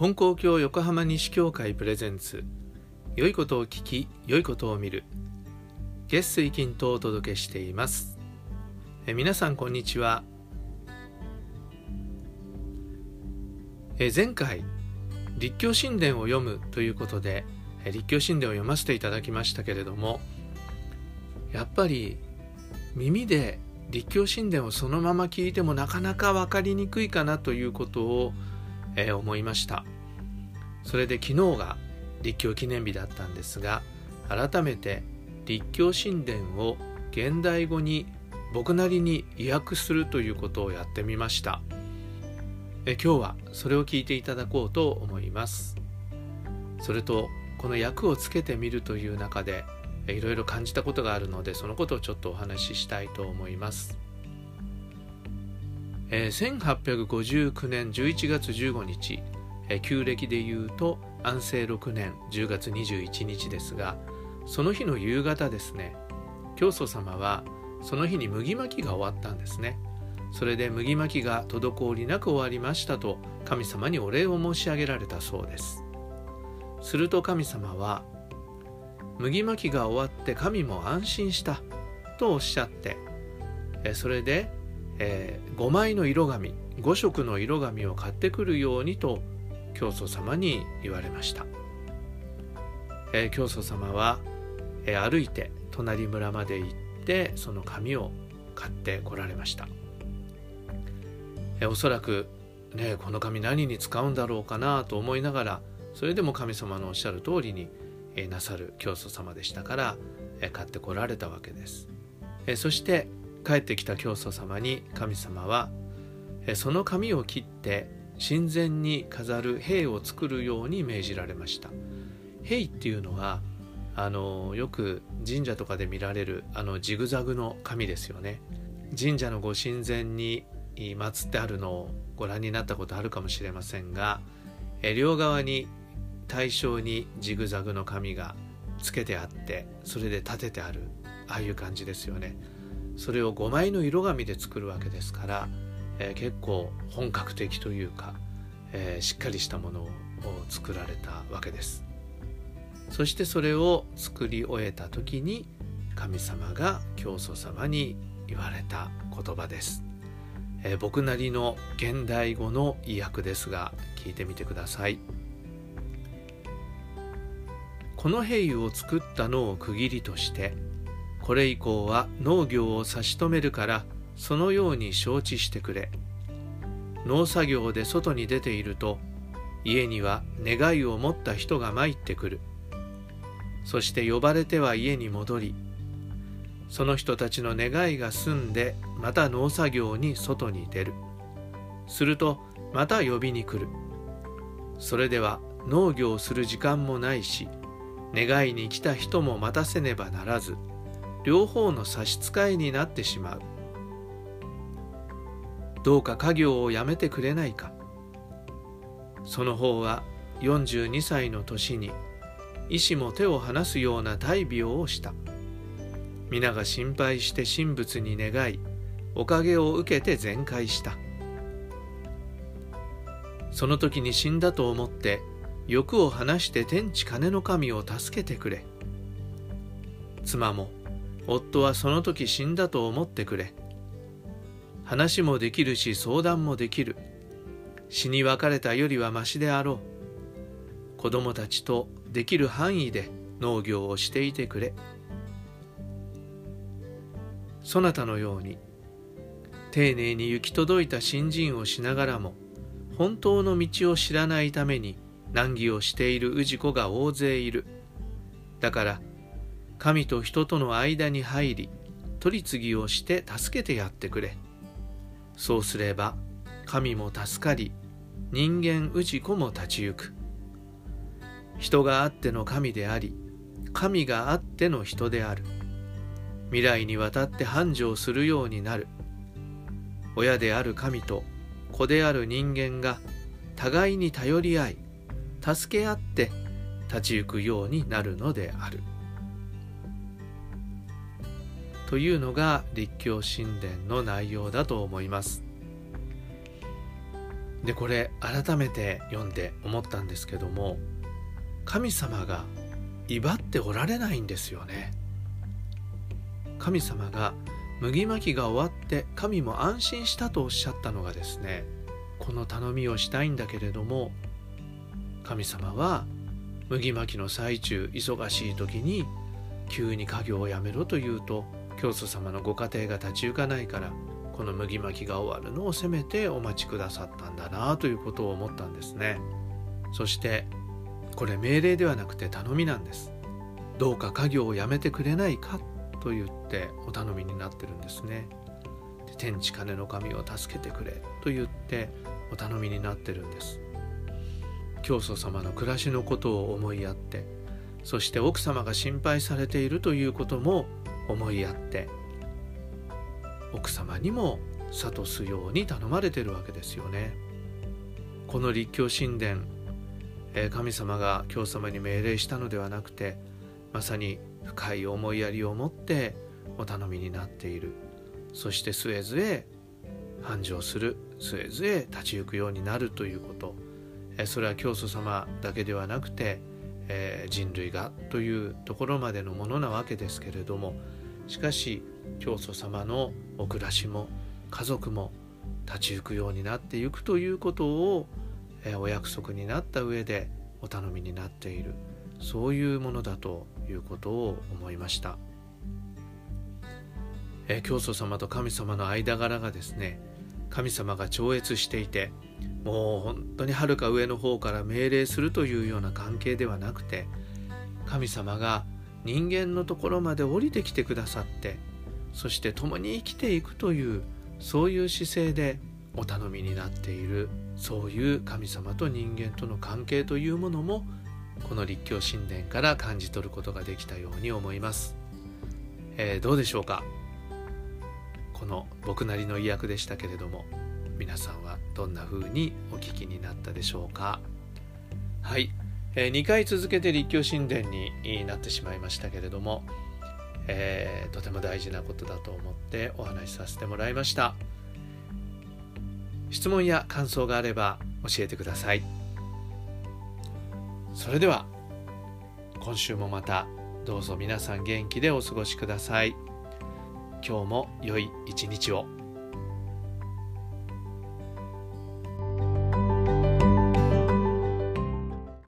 金光教横浜西教会プレゼンツ、良いことを聞き良いことを見る、月水金とお届けしています。皆さんこんにちは。前回立教新伝を読むということで立教新伝を読ませていただきましたけれども、やっぱり耳で立教新伝をそのまま聞いてもなかなか分かりにくいかなということを思いました。それで昨日が立教記念日だったんですが、改めて立教新伝を現代語に僕なりに意訳するということをやってみました。今日はそれを聞いていただこうと思います。それとこの訳をつけてみるという中でいろいろ感じたことがあるので、そのことをちょっとお話ししたいと思います。1859年11月15日、旧暦でいうと安政6年10月21日ですが、その日の夕方ですね、教祖様はその日に麦まきが終わったんですね。それで麦まきが滞りなく終わりましたと神様にお礼を申し上げられたそうです。すると神様は、麦まきが終わって神も安心したとおっしゃって、それで5枚の色紙、5色の色紙を買ってくるようにと教祖様に言われました。教祖様は歩いて隣村まで行って、その紙を買ってこられました。おそらくね、この紙何に使うんだろうかなと思いながら、それでも神様のおっしゃる通りになさる教祖様でしたから買ってこられたわけです。そして帰ってきた教祖様に神様は、その紙を切って神前に飾る幣を作るように命じられました。幣っていうのはよく神社とかで見られるジグザグの紙ですよね。神社のご神前に祀ってあるのをご覧になったことあるかもしれませんが、両側に対称にジグザグの紙がつけてあって、それで立ててある、ああいう感じですよね。それを5枚の色紙で作るわけですから、結構本格的というか、しっかりしたものを作られたわけです。そしてそれを作り終えた時に神様が教祖様に言われた言葉です。僕なりの現代語の意訳ですが、聞いてみてください。この幣を作ったのを区切りとして、これ以降は農業を差し止めるから、そのように承知してくれ。農作業で外に出ていると、家には願いを持った人が参ってくる。そして呼ばれては家に戻り、その人たちの願いが済んで、また農作業に外に出る。するとまた呼びに来る。それでは農業する時間もないし、願いに来た人も待たせねばならず、両方の差し支えになってしまう。どうか家業をやめてくれないか。その方は42歳の年に医師も手を離すような大病をした。皆が心配して神仏に願い、おかげを受けて全快した。その時に死んだと思って欲を離して天地金の神を助けてくれ。妻も夫はその時死んだと思ってくれ。話もできるし相談もできる。死に別れたよりはましであろう。子供たちとできる範囲で農業をしていてくれ。そなたのように丁寧に行き届いた信心をしながらも、本当の道を知らないために難儀をしている氏子が大勢いる。だから神と人との間に入り、取り次ぎをして助けてやってくれ。そうすれば神も助かり、人間氏子も立ち行く。人があっての神であり、神があっての人である。未来にわたって繁盛するようになる。親である神と子である人間が互いに頼り合い、助け合って立ち行くようになるのである。というのが立教新伝の内容だと思います。でこれ改めて読んで思ったんですけども、神様が威張っておられないんですよね。神様が麦まきが終わって神も安心したとおっしゃったのがですね、この頼みをしたいんだけれども、神様は麦まきの最中忙しい時に急に家業をやめろと言うと、教祖様のご家庭が立ち行かないから、この麦まきが終わるのをせめてお待ちくださったんだなということを思ったんですね。そしてこれ命令ではなくて頼みなんです。どうか家業をやめてくれないかと言ってお頼みになってるんですね。で天地金の神を助けてくれと言ってお頼みになってるんです。教祖様の暮らしのことを思いやって、そして奥様が心配されているということも思いやって、奥様にも諭すように頼まれているわけですよね。この立教神殿、神様が教祖様に命令したのではなくて、まさに深い思いやりを持ってお頼みになっている。そしてすえずえ繁盛する、すえずえ立ち行くようになるということ、それは教祖様だけではなくて、人類がというところまでのものなわけですけれども、しかし教祖様のお暮らしも家族も立ち行くようになっていくということをお約束になった上でお頼みになっている、そういうものだということを思いました。教祖様と神様の間柄がですね、神様が超越していて、もう本当にはるか上の方から命令するというような関係ではなくて、神様が人間のところまで降りてきてくださって、そして共に生きていくという、そういう姿勢でお頼みになっている、そういう神様と人間との関係というものもこの立教神殿から感じ取ることができたように思います。どうでしょうか。この僕なりの意訳でしたけれども、皆さんはどんな風にお聞きになったでしょうか。はい、2回続けて立教神殿になってしまいましたけれども、とても大事なことだと思ってお話しさせてもらいました。質問や感想があれば教えてください。それでは今週もまたどうぞ皆さん元気でお過ごしください。今日も良い一日を。